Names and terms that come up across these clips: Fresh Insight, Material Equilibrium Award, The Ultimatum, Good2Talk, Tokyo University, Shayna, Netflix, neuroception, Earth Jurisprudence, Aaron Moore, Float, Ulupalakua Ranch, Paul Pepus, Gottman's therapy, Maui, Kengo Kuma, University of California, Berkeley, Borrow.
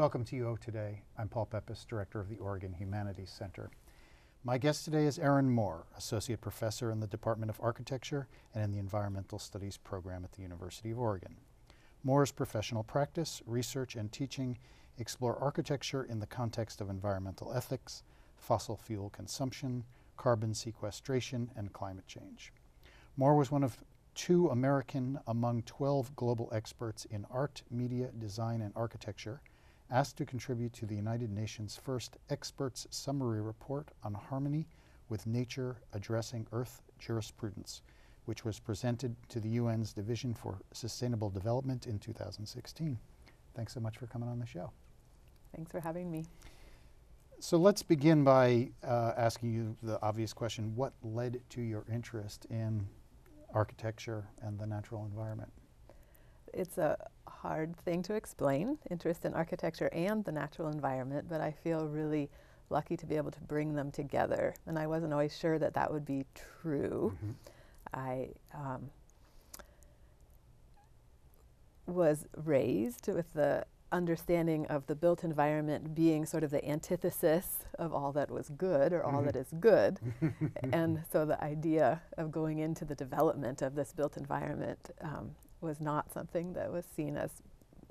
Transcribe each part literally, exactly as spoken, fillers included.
Welcome to U O Today. I'm Paul Pepus, Director of the Oregon Humanities Center. My guest today is Aaron Moore, Associate Professor in the Department of Architecture and in the Environmental Studies Program at the University of Oregon. Moore's professional practice, research, and teaching explore architecture in the context of environmental ethics, fossil fuel consumption, carbon sequestration, and climate change. Moore was one of two American among twelve global experts in art, media, design, and architecture asked to contribute to the United Nations' first Experts Summary Report on Harmony with Nature Addressing Earth Jurisprudence, which was presented to the U N's Division for Sustainable Development in two thousand sixteen. Thanks so much for coming on the show. Thanks for having me. So let's begin by uh, asking you the obvious question. What led to your interest in architecture and the natural environment? It's a hard thing to explain, interest in architecture and the natural environment, but I feel really lucky to be able to bring them together. And I wasn't always sure that that would be true. Mm-hmm. I um, was raised with the understanding of the built environment being sort of the antithesis of all that was good, or mm-hmm. all that is good. And so the idea of going into the development of this built environment um, was not something that was seen as,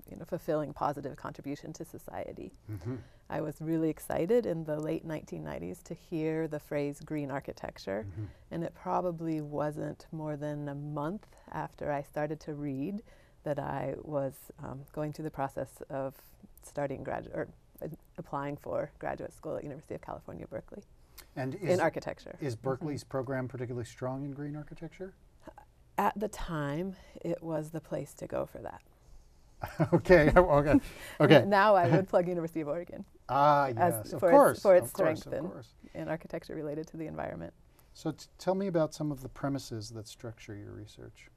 you know, fulfilling positive contribution to society. Mm-hmm. I was really excited in the late nineteen nineties to hear the phrase green architecture, mm-hmm. and it probably wasn't more than a month after I started to read that I was um, going through the process of starting graduate or uh, applying for graduate school at University of California, Berkeley, and is in architecture. Is Berkeley's mm-hmm. program particularly strong in green architecture? At the time, it was the place to go for that. Okay, okay, okay. Now I would plug University of Oregon. Ah, yes, of course, for its strength in architecture related to the environment. So t tell me about some of the premises that structure your research.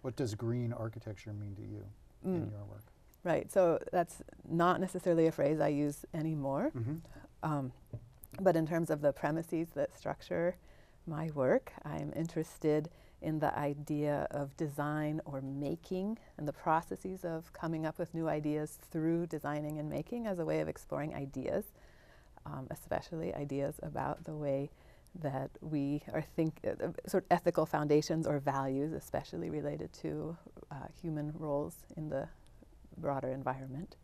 What does green architecture mean to you mm. in your work? Right, so that's not necessarily a phrase I use anymore, mm-hmm. um, but in terms of the premises that structure my work, I'm interested in the idea of design or making and the processes of coming up with new ideas through designing and making as a way of exploring ideas, um, especially ideas about the way that we are think uh, sort of ethical foundations or values, especially related to uh, human roles in the broader environment.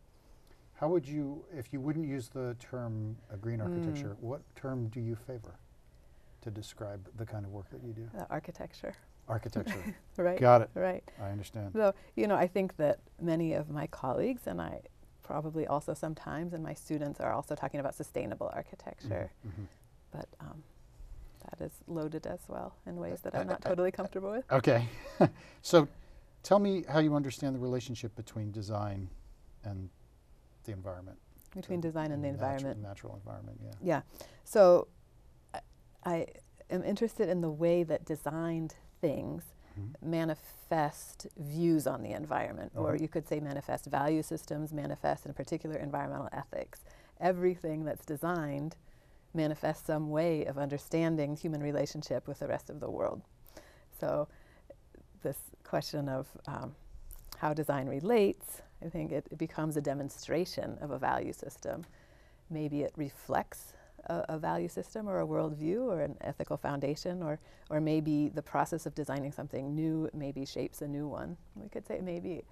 How would you, if you wouldn't use the term uh, green architecture, mm. what term do you favor to describe the kind of work that you do? Uh, architecture. Architecture. Right. Got it. Right. I understand. So, you know, I think that many of my colleagues, and I probably also sometimes, and my students are also talking about sustainable architecture, mm-hmm. but um, that is loaded as well in ways that I'm not totally comfortable with. Okay. So tell me how you understand the relationship between design and the environment. Between the design and, and the environment. Natural, natural environment, yeah. Yeah. So I am interested in the way that designed things mm-hmm. manifest views on the environment, mm-hmm. or you could say manifest value systems, manifest in particular environmental ethics. Everything that's designed manifests some way of understanding human relationship with the rest of the world. So this question of um, how design relates, I think it, it becomes a demonstration of a value system. Maybe it reflects a value system or a worldview or an ethical foundation, or or maybe the process of designing something new maybe shapes a new one. We could say maybe,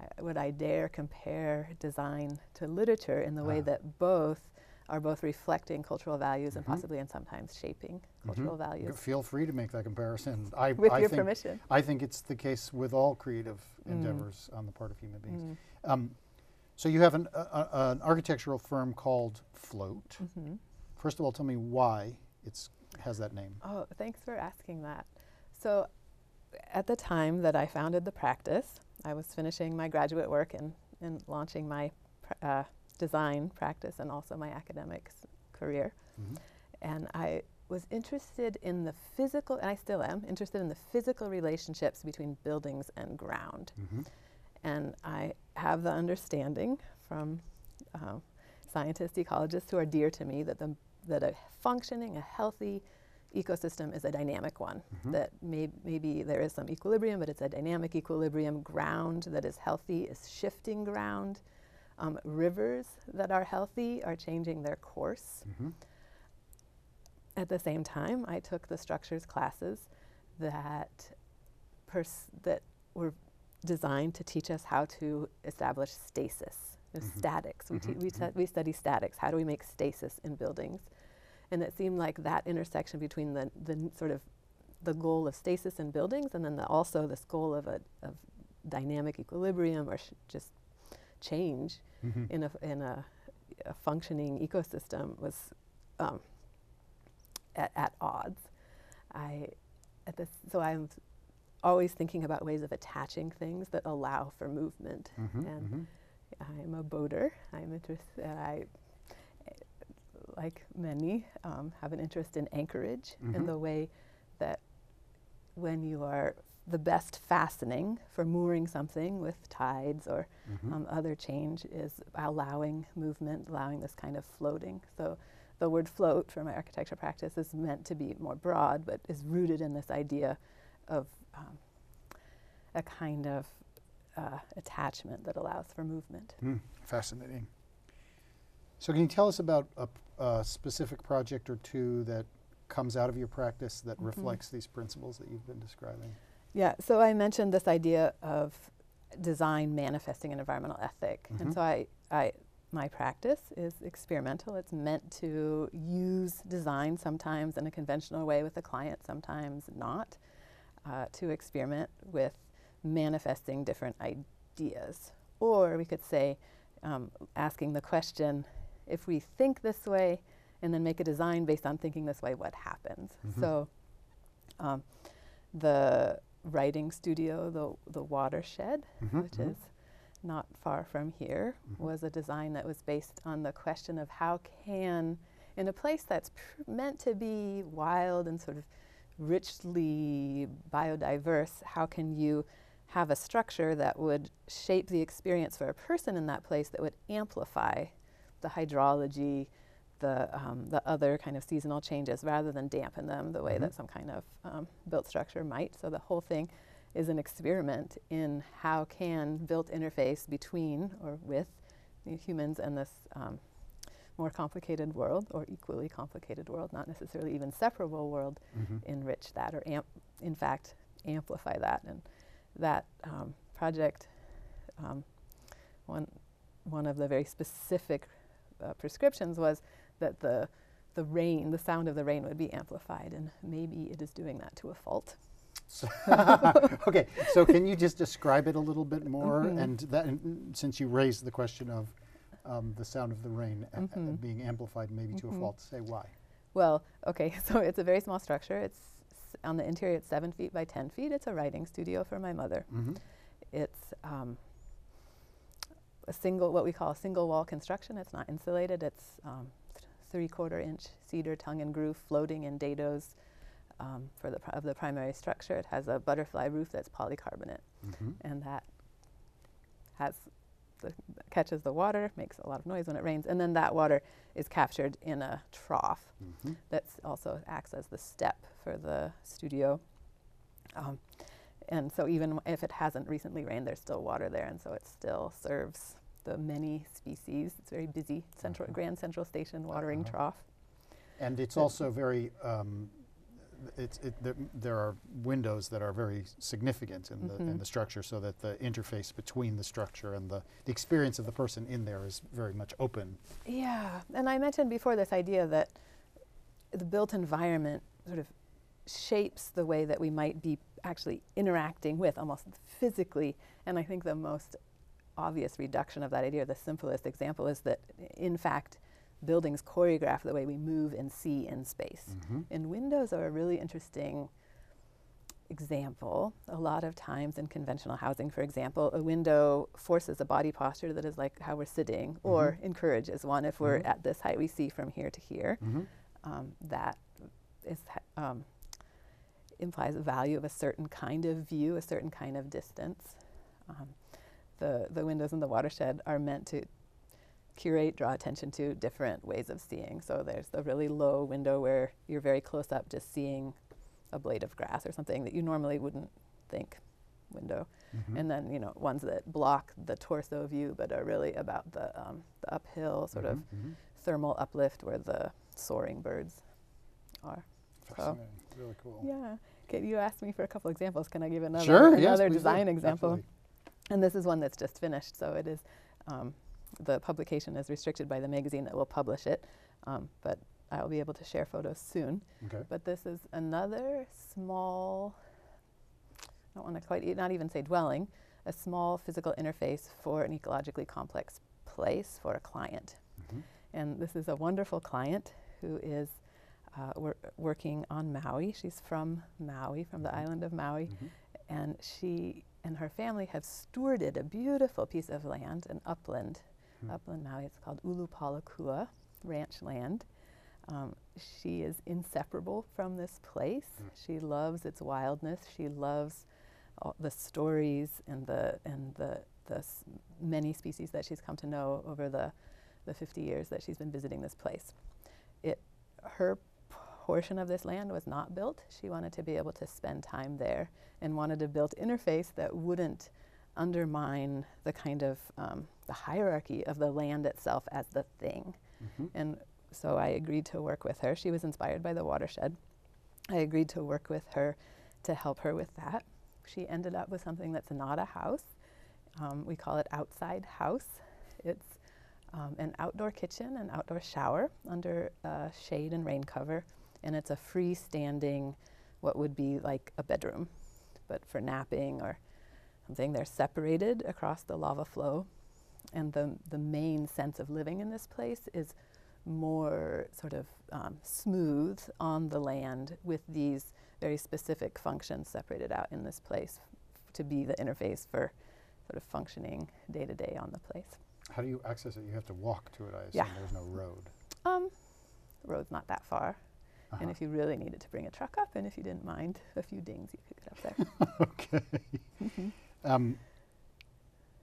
uh, would I dare compare design to literature in the ah. way that both are both reflecting cultural values mm-hmm. and possibly and sometimes shaping mm-hmm. cultural values. G- feel free to make that comparison. I, with I your think permission. I think it's the case with all creative mm. endeavors on the part of human beings. Mm. Um, so you have an, uh, uh, an architectural firm called Float. Mm-hmm. First of all, tell me why it has that name. Oh, thanks for asking that. So at the time that I founded the practice, I was finishing my graduate work and, and launching my pr uh, design practice and also my academic career. Mm-hmm. And I was interested in the physical, and I still am, interested in the physical relationships between buildings and ground. Mm-hmm. And I have the understanding from uh, scientists, ecologists who are dear to me that the that a functioning, a healthy ecosystem is a dynamic one, mm-hmm. that may, maybe there is some equilibrium, but it's a dynamic equilibrium. Ground that is healthy is shifting ground. Um, rivers that are healthy are changing their course. Mm-hmm. At the same time, I took the structures classes that pers that were designed to teach us how to establish stasis. Mm-hmm. Statics. We, mm-hmm. we, mm-hmm. we study statics. How do we make stasis in buildings? And it seemed like that intersection between the, the sort of the goal of stasis in buildings and then the also this goal of a of dynamic equilibrium or sh just change mm-hmm. in, a, in a, a functioning ecosystem was um, at, at odds. I, at this, so I'm always thinking about ways of attaching things that allow for movement. Mm-hmm, and mm-hmm. I'm a boater. I'm interested, uh, I, like many, um, have an interest in anchorage mm-hmm. and the way that when you are the best fastening for mooring something with tides or mm-hmm. um, other change is allowing movement, allowing this kind of floating. So the word float for my architecture practice is meant to be more broad, but is rooted in this idea of um, a kind of uh, attachment that allows for movement. Mm, fascinating. So can you tell us about a, a specific project or two that comes out of your practice that mm-hmm. reflects these principles that you've been describing? Yeah, so I mentioned this idea of design manifesting an environmental ethic. Mm-hmm. And so I, I, my practice is experimental. It's meant to use design sometimes in a conventional way with a client, sometimes not, uh, to experiment with manifesting different ideas. Or we could say um, asking the question, if we think this way, and then make a design based on thinking this way, what happens? Mm-hmm. So um, the writing studio, the, the Watershed, mm-hmm, which mm-hmm. is not far from here, mm-hmm. was a design that was based on the question of how can, in a place that's pr meant to be wild and sort of richly biodiverse, how can you have a structure that would shape the experience for a person in that place that would amplify the hydrology, the, um, the other kind of seasonal changes rather than dampen them the way mm-hmm. that some kind of um, built structure might. So the whole thing is an experiment in how can built interface between or with humans and this um, more complicated world or equally complicated world, not necessarily even separable world, mm-hmm. enrich that or amp in fact amplify that. And that um, project, um, one, one of the very specific uh, prescriptions was that the, the rain, the sound of the rain would be amplified, and maybe it is doing that to a fault. So okay, so can you just describe it a little bit more? Mm-hmm. And that, and since you raised the question of um, the sound of the rain mm-hmm. being amplified maybe mm-hmm. to a fault, say why. Well, okay, so it's a very small structure. It's on the interior, it's seven feet by ten feet. It's a writing studio for my mother. Mm-hmm. It's um, a single, what we call a single wall construction. It's not insulated. It's um, three-quarter inch cedar tongue and groove floating in dados um, for the, of the primary structure. It has a butterfly roof that's polycarbonate, mm-hmm. and that has the, catches the water, makes a lot of noise when it rains, and then that water is captured in a trough mm-hmm. that also acts as the step for the studio. Um, and so even if it hasn't recently rained, there's still water there, and so it still serves the many species. It's very busy, central, mm-hmm. Grand Central Station watering uh-huh. trough. And it's but also very, um, it's, it, there, there are windows that are very significant in, mm-hmm. the, in the structure, so that the interface between the structure and the, the experience of the person in there is very much open. Yeah, and I mentioned before this idea that the built environment sort of shapes the way that we might be actually interacting with almost physically, and I think the most obvious reduction of that idea, the simplest example, is that in fact buildings choreograph the way we move and see in space. Mm-hmm. And windows are a really interesting example. A lot of times in conventional housing, for example, a window forces a body posture that is like how we're sitting, mm-hmm. or encourages one if mm-hmm. we're at this height, we see from here to here. Mm-hmm. Um, that is um, implies a value of a certain kind of view, a certain kind of distance. Um, The, the windows in the Watershed are meant to curate, draw attention to different ways of seeing. So there's the really low window where you're very close up just seeing a blade of grass or something that you normally wouldn't think window, mm-hmm. and then you know ones that block the torso view but are really about the, um, the uphill sort mm-hmm. of mm-hmm. thermal uplift where the soaring birds are. Fascinating, so, really cool. Yeah, okay, you asked me for a couple examples. Can I give another sure, another yes, design example? Absolutely. And this is one that's just finished, so it is. Um, the publication is restricted by the magazine that will publish it, um, but I will be able to share photos soon. Okay. But this is another small, I don't want to quite e not even say dwelling, a small physical interface for an ecologically complex place for a client. Mm-hmm. And this is a wonderful client who is uh, wor working on Maui. She's from Maui, from the island of Maui, mm-hmm. and she and her family have stewarded a beautiful piece of land, an upland, mm-hmm. upland Maui. It's called Ulupalakua Ranch land. Um, she is inseparable from this place. Mm. She loves its wildness. She loves all the stories and the and the the s many species that she's come to know over the the fifty years that she's been visiting this place. It her portion of this land was not built. She wanted to be able to spend time there and wanted a built interface that wouldn't undermine the kind of um, the hierarchy of the land itself as the thing. Mm-hmm. And so I agreed to work with her. She was inspired by the watershed. I agreed to work with her to help her with that. She ended up with something that's not a house. Um, we call it outside house. It's um, an outdoor kitchen, an outdoor shower under uh, shade and rain cover. And it's a freestanding, what would be like a bedroom, but for napping or something. They're separated across the lava flow. And the, the main sense of living in this place is more sort of um, smooth on the land with these very specific functions separated out in this place to be the interface for sort of functioning day to day on the place. How do you access it? You have to walk to it, I assume. Yeah. There's no road. Um, the road's not that far. Uh-huh. And if you really needed to bring a truck up, and if you didn't mind a few dings, you could get up there. Okay. Mm-hmm. um,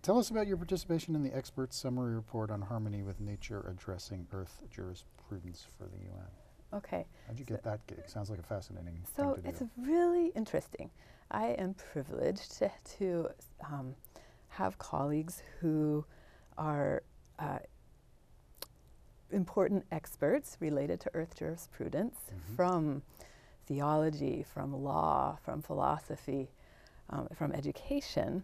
Tell us about your participation in the Expert Summary Report on Harmony with Nature Addressing Earth Jurisprudence for the U N. Okay. How'd you so get that gig? Sounds like a fascinating so thing to do. So it's really interesting. I am privileged to, to um, have colleagues who are uh, important experts related to earth jurisprudence, mm-hmm. from theology, from law, from philosophy, um, from education.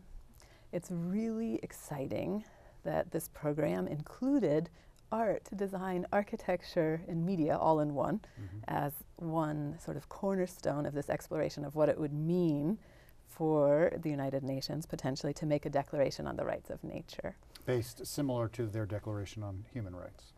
It's really exciting that this program included art, design, architecture, and media all in one, mm-hmm. as one sort of cornerstone of this exploration of what it would mean for the United Nations potentially to make a declaration on the rights of nature. Based similar to their declaration on human rights.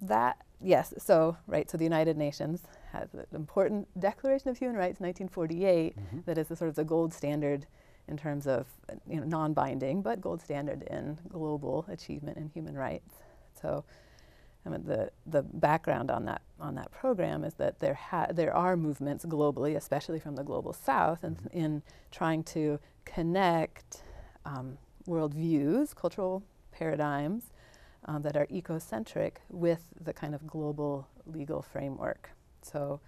That, yes, so, right, so the United Nations has an important Declaration of Human Rights, nineteen forty-eight, mm-hmm. that is the sort of the gold standard in terms of uh, you know, non-binding, but gold standard in global achievement in human rights. So, I mean, the the background on that on that program is that there ha there are movements globally, especially from the global South, and mm-hmm. in trying to connect um, worldviews, cultural paradigms um, that are ecocentric with the kind of global legal framework. So.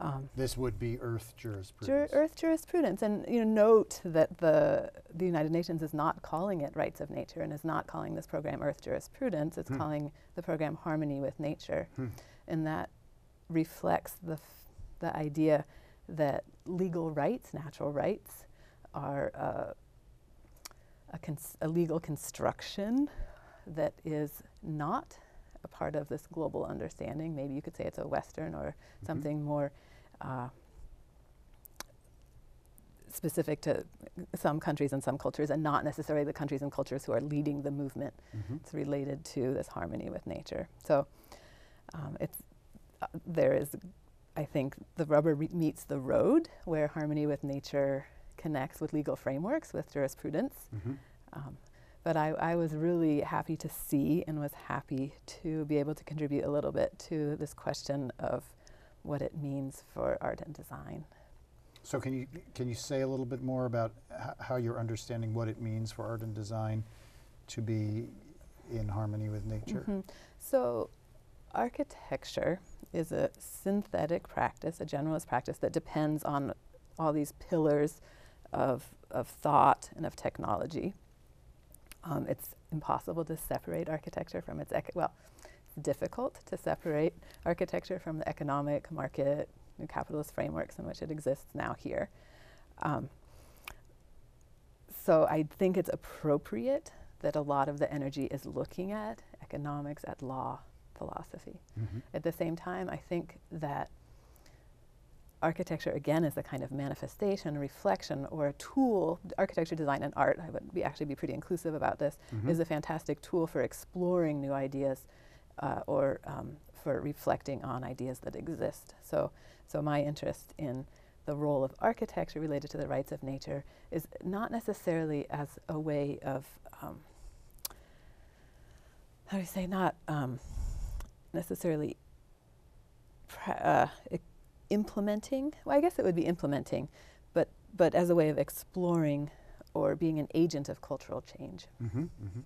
Um, this would be earth jurisprudence. Jur earth jurisprudence, and you know, note that the the United Nations is not calling it rights of nature, and is not calling this program earth jurisprudence. It's hmm. calling the program harmony with nature, hmm. and that reflects the f the idea that legal rights, natural rights, are uh, a, cons a legal construction that is not a part of this global understanding. Maybe you could say it's a Western or mm-hmm. something more uh, specific to some countries and some cultures, and not necessarily the countries and cultures who are leading the movement. Mm-hmm. It's related to this harmony with nature. So um, it's, uh, there is, I think, the rubber re meets the road where harmony with nature connects with legal frameworks, with jurisprudence. Mm-hmm. um, But I, I was really happy to see, and was happy to be able to contribute a little bit to this question of what it means for art and design. So can you, can you say a little bit more about how you're understanding what it means for art and design to be in harmony with nature? Mm-hmm. So architecture is a synthetic practice, a generalist practice that depends on all these pillars of, of thought and of technology. Um, it's impossible to separate architecture from its, ec well, it's difficult to separate architecture from the economic market and capitalist frameworks in which it exists now here. Um, so I think it's appropriate that a lot of the energy is looking at economics, at law, philosophy. Mm-hmm. At the same time, I think that architecture, again, is a kind of manifestation, reflection, or a tool. Architecture, design, and art, I would be actually be pretty inclusive about this, mm-hmm. is a fantastic tool for exploring new ideas uh, or um, for reflecting on ideas that exist. So, so my interest in the role of architecture related to the rights of nature is not necessarily as a way of, um, how do you say, not um, necessarily pra uh, implementing, well, I guess it would be implementing, but, but as a way of exploring or being an agent of cultural change. Mm-hmm, mm-hmm.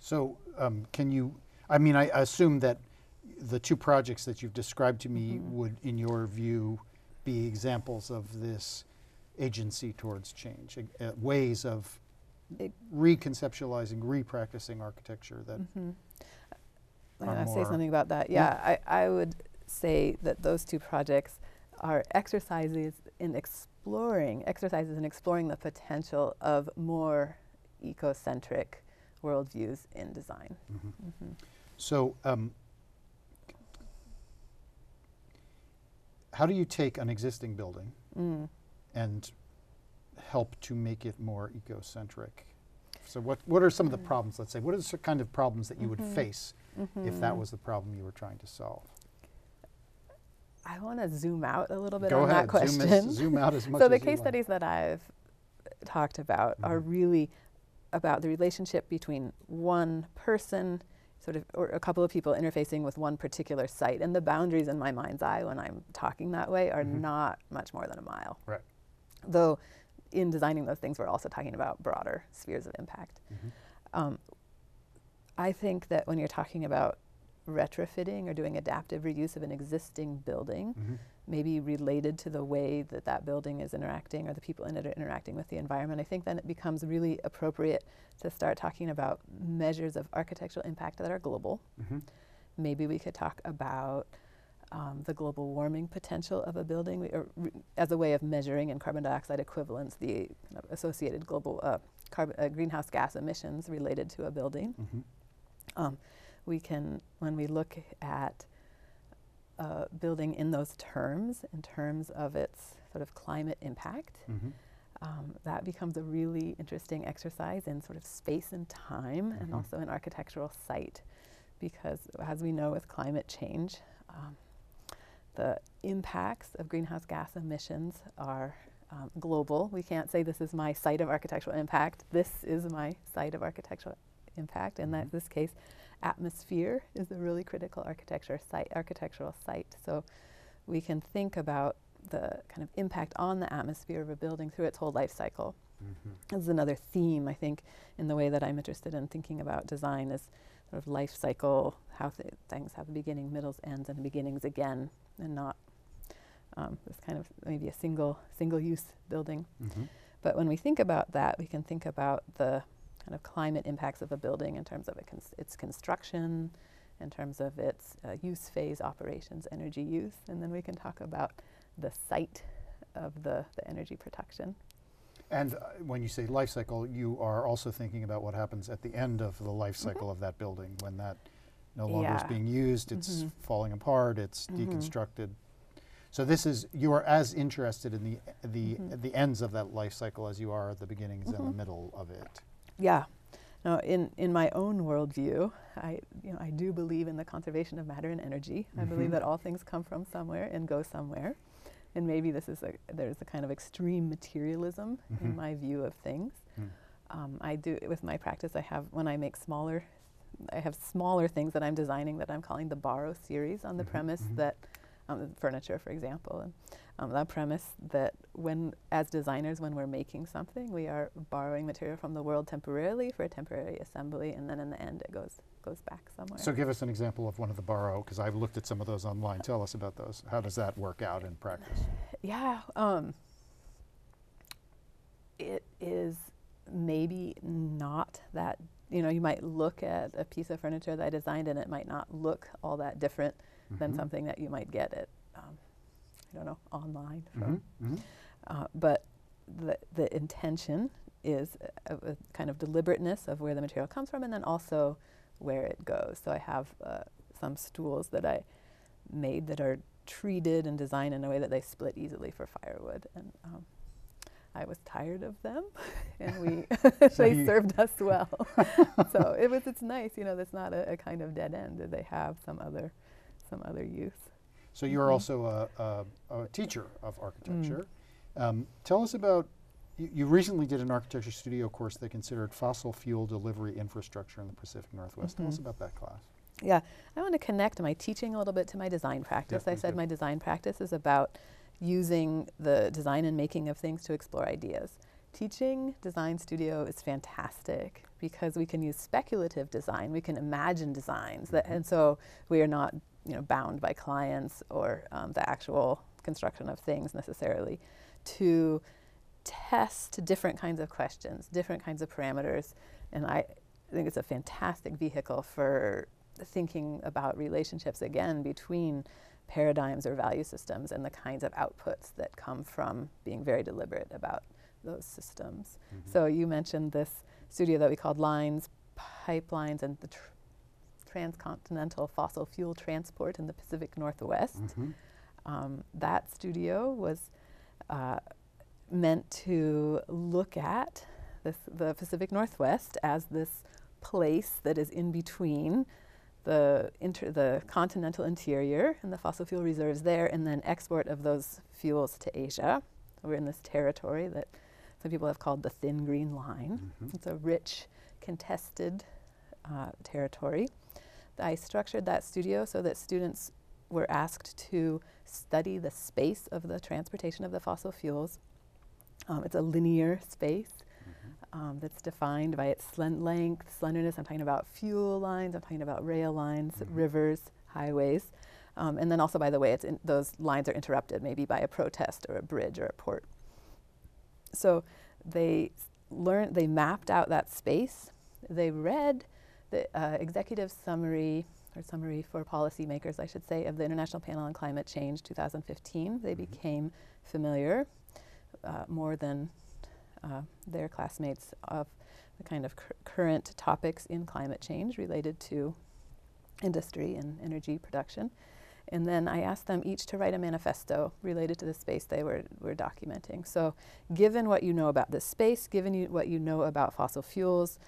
So um, can you, I mean, I assume that the two projects that you've described to me mm-hmm. would, in your view, be examples of this agency towards change, uh, ways of it reconceptualizing, repracticing architecture that mm-hmm. I'll say something about that. Yeah, yeah. I, I would say that those two projects are exercises in exploring, exercises in exploring the potential of more ecocentric worldviews in design. Mm-hmm. Mm-hmm. So, um, how do you take an existing building mm. and help to make it more ecocentric? So, what what are some mm. of the problems? Let's say, what are the kind of problems that you mm-hmm. would face mm-hmm. if that was the problem you were trying to solve? I want to zoom out a little bit Go on ahead. that question. Zoom, is, zoom out as much so as the case studies like. that I've talked about mm-hmm. are really about the relationship between one person, sort of, or a couple of people interfacing with one particular site, and the boundaries in my mind's eye when I'm talking that way are mm-hmm. not much more than a mile. Right. Though, in designing those things, we're also talking about broader spheres of impact. Mm-hmm. um, I think that when you're talking about retrofitting or doing adaptive reuse of an existing building, mm-hmm. maybe related to the way that that building is interacting or the people in it are interacting with the environment, I think then it becomes really appropriate to start talking about measures of architectural impact that are global. Mm-hmm. Maybe we could talk about um, the global warming potential of a building we, or re as a way of measuring in carbon dioxide equivalents the uh, associated global uh, carbon, uh, greenhouse gas emissions related to a building. Mm-hmm. um, We can, when we look at uh, building in those terms, in terms of its sort of climate impact, mm-hmm. um, that becomes a really interesting exercise in sort of space and time mm-hmm. and also in architectural site. Because as we know with climate change, um, the impacts of greenhouse gas emissions are um, global. We can't say this is my site of architectural impact, this is my site of architectural impact, and mm-hmm. that in this case, atmosphere is a really critical architecture site, architectural site. So we can think about the kind of impact on the atmosphere of a building through its whole life cycle. Mm-hmm. This is another theme, I think, in the way that I'm interested in thinking about design is sort of life cycle, how th things have a beginning, middles, ends, and beginnings again, and not um, this kind of maybe a single, single-use building. Mm-hmm. But when we think about that, we can think about the kind of climate impacts of a building in terms of it cons its construction, in terms of its uh, use phase, operations, energy use, and then we can talk about the site of the, the energy production. And uh, when you say life cycle, you are also thinking about what happens at the end of the life cycle mm-hmm. of that building, when that no longer yeah. is being used, it's mm-hmm. falling apart, it's mm-hmm. deconstructed. So this is, you are as interested in the, the, mm-hmm. the ends of that life cycle as you are at the beginnings mm-hmm. and the middle of it. Yeah. Now, in, in my own worldview, I, you know, I do believe in the conservation of matter and energy. Mm-hmm. I believe that all things come from somewhere and go somewhere. And maybe this is a, there's a kind of extreme materialism mm-hmm. in my view of things. Mm. Um, I do, with my practice, I have, when I make smaller, I have smaller things that I'm designing that I'm calling the Borrow series on the mm-hmm. premise mm-hmm. that, um, furniture, for example, and um, the premise that when, as designers, when we're making something, we are borrowing material from the world temporarily for a temporary assembly, and then in the end it goes goes back somewhere. So give us an example of one of the borrow, because I've looked at some of those online. Tell us about those. How does that work out in practice? Yeah. Um, it is maybe not that, you know, you might look at a piece of furniture that I designed and it might not look all that different mm-hmm. than something that you might get at, um, I don't know, online. From. Mm-hmm. Mm-hmm. Uh, but the, the intention is a, a kind of deliberateness of where the material comes from and then also where it goes. So I have uh, some stools that I made that are treated and designed in a way that they split easily for firewood. And um, I was tired of them, and we they served us well. So it was, it's nice, you know, that's not a, a kind of dead end. That they have some other, some other use. So you're mm-hmm. also a, a, a teacher of architecture. Mm. Um, tell us about, you, you recently did an architecture studio course that considered fossil fuel delivery infrastructure in the Pacific Northwest. Mm-hmm. Tell us about that class. Yeah, I want to connect my teaching a little bit to my design practice. Definitely I said good. My design practice is about using the design and making of things to explore ideas. Teaching design studio is fantastic because we can use speculative design. We can imagine designs, mm-hmm. that, and so we are not, you know, bound by clients or um, the actual construction of things necessarily, to test different kinds of questions, different kinds of parameters, and I think it's a fantastic vehicle for thinking about relationships again between paradigms or value systems and the kinds of outputs that come from being very deliberate about those systems. Mm-hmm. So you mentioned this studio that we called Lines, Pipelines, and the tr Transcontinental Fossil Fuel Transport in the Pacific Northwest. Mm-hmm. Um, that studio was uh, meant to look at this, the Pacific Northwest as this place that is in between the, inter the continental interior and the fossil fuel reserves there, and then export of those fuels to Asia. So we're in this territory that some people have called the thin green line. Mm-hmm. It's a rich, contested uh, territory. I structured that studio so that students were asked to study the space of the transportation of the fossil fuels. Um, it's a linear space. Um, that's defined by its slend length, slenderness. I'm talking about fuel lines, I'm talking about rail lines, mm-hmm. rivers, highways, um, and then also by the way it's in those lines are interrupted maybe by a protest or a bridge or a port. So they learned, they mapped out that space, they read the uh, executive summary or summary for policymakers, I should say, of the International Panel on Climate Change two thousand fifteen. They mm-hmm. became familiar uh, more than Uh, their classmates of the kind of cur current topics in climate change related to industry and energy production. And then I asked them each to write a manifesto related to the space they were, were documenting. So given what you know about this space, given you what you know about fossil fuels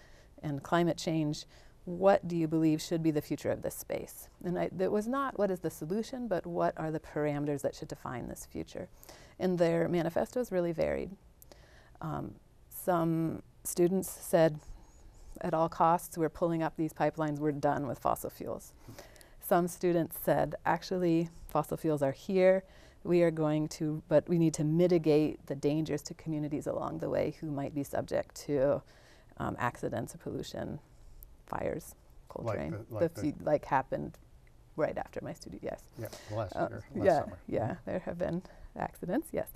and climate change, what do you believe should be the future of this space? And I, that was not what is the solution, but what are the parameters that should define this future? And their manifestos really varied. Um, some students said, at all costs, we're pulling up these pipelines, we're done with fossil fuels. Some students said, actually, fossil fuels are here, we are going to, but we need to mitigate the dangers to communities along the way who might be subject to um, accidents of pollution, fires, coal like train, the, like, the, like happened right after my studio, yes. Yeah, last uh, year, last yeah, summer. Yeah, there have been accidents, yes.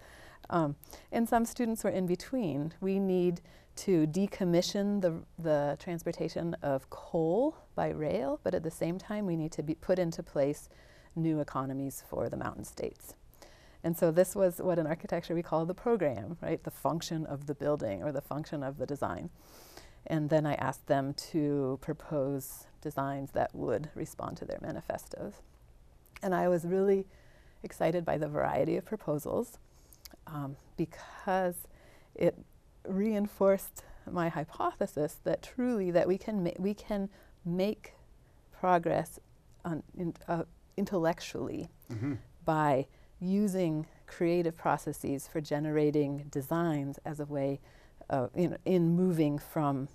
Um, and some students were in between. We need to decommission the, the transportation of coal by rail, but at the same time we need to be put into place new economies for the mountain states. And so this was what in architecture we call the program, right? The function of the building or the function of the design. And then I asked them to propose designs that would respond to their manifestos. And I was really excited by the variety of proposals. Um, because it reinforced my hypothesis that truly that we can, ma we can make progress on in, uh, intellectually mm-hmm. by using creative processes for generating designs as a way of in, in moving from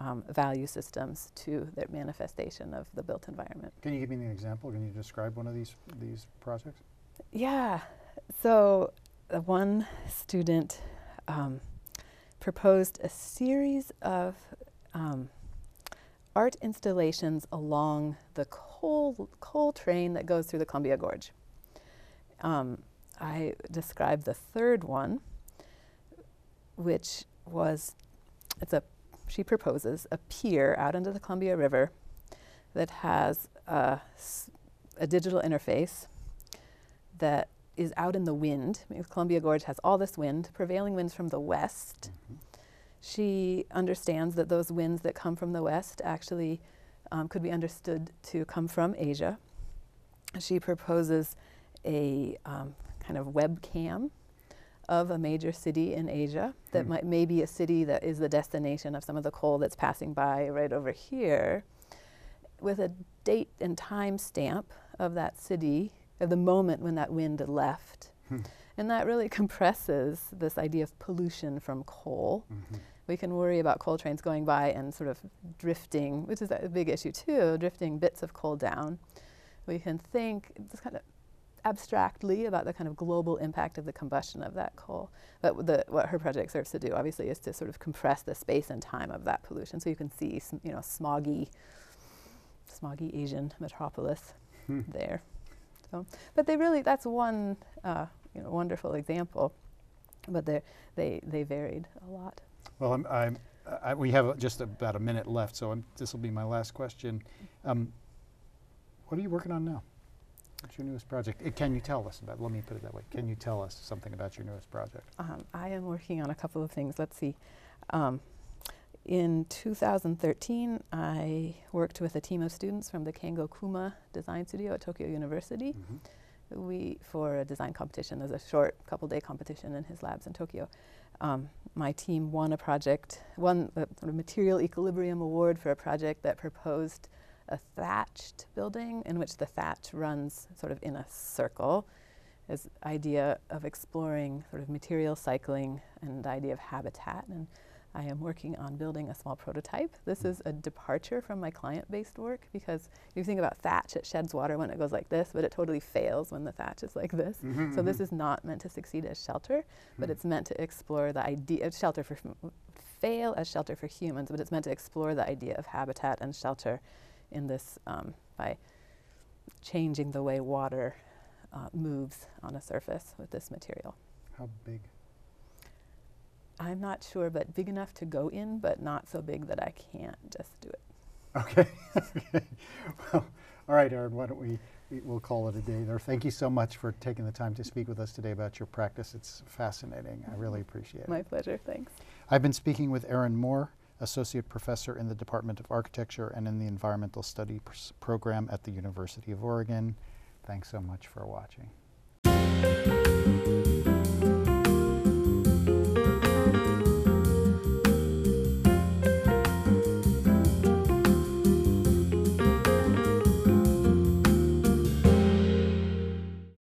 um, value systems to their manifestation of the built environment. Can you give me an example? Can you describe one of these, these projects? Yeah. So Uh, one student um, proposed a series of um, art installations along the coal, coal train that goes through the Columbia Gorge. Um, I described the third one, which was, it's a, she proposes a pier out into the Columbia River that has a, a digital interface that is out in the wind. I mean, Columbia Gorge has all this wind, prevailing winds from the west. Mm-hmm. She understands that those winds that come from the west actually um, could be understood to come from Asia. She proposes a um, kind of webcam of a major city in Asia that hmm. might maybe a city that is the destination of some of the coal that's passing by right over here, with a date and time stamp of that city, of the moment when that wind left. Hmm. And that really compresses this idea of pollution from coal. Mm-hmm. We can worry about coal trains going by and sort of drifting, which is a big issue too, drifting bits of coal down. We can think just kind of abstractly about the kind of global impact of the combustion of that coal. But the, what her project serves to do, obviously, is to sort of compress the space and time of that pollution. So you can see, sm you know, smoggy, smoggy Asian metropolis hmm. there. So, but they really, that's one uh, you know, wonderful example. But they they they varied a lot. Well, I'm, I'm, I, we have just about a minute left, so this will be my last question. Um, what are you working on now? What's your newest project? It, can you tell us about, let me put it that way, can you tell us something about your newest project? Um, I am working on a couple of things. Let's see. Um, in two thousand thirteen, I worked with a team of students from the Kengo Kuma design studio at Tokyo University. Mm-hmm. We, for a design competition, there's a short couple day competition in his labs in Tokyo. Um, my team won a project, won the sort of Material Equilibrium Award for a project that proposed a thatched building in which the thatch runs sort of in a circle. This idea of exploring sort of material cycling and the idea of habitat. And I am working on building a small prototype. This is a departure from my client-based work, because if you think about thatch, it sheds water when it goes like this, but it totally fails when the thatch is like this. Mm-hmm, so mm-hmm. this is not meant to succeed as shelter, mm-hmm. but it's meant to explore the idea of shelter for, fail as shelter for humans, but it's meant to explore the idea of habitat and shelter in this um, by changing the way water uh, moves on a surface with this material. How big? I'm not sure, but big enough to go in, but not so big that I can't just do it. Okay. Okay. Well, all right, Aaron, why don't we, we'll call it a day there. Thank you so much for taking the time to speak with us today about your practice. It's fascinating. I really appreciate it. My pleasure. Thanks. I've been speaking with Aaron Moore, Associate Professor in the Department of Architecture and in the Environmental Studies Program at the University of Oregon. Thanks so much for watching.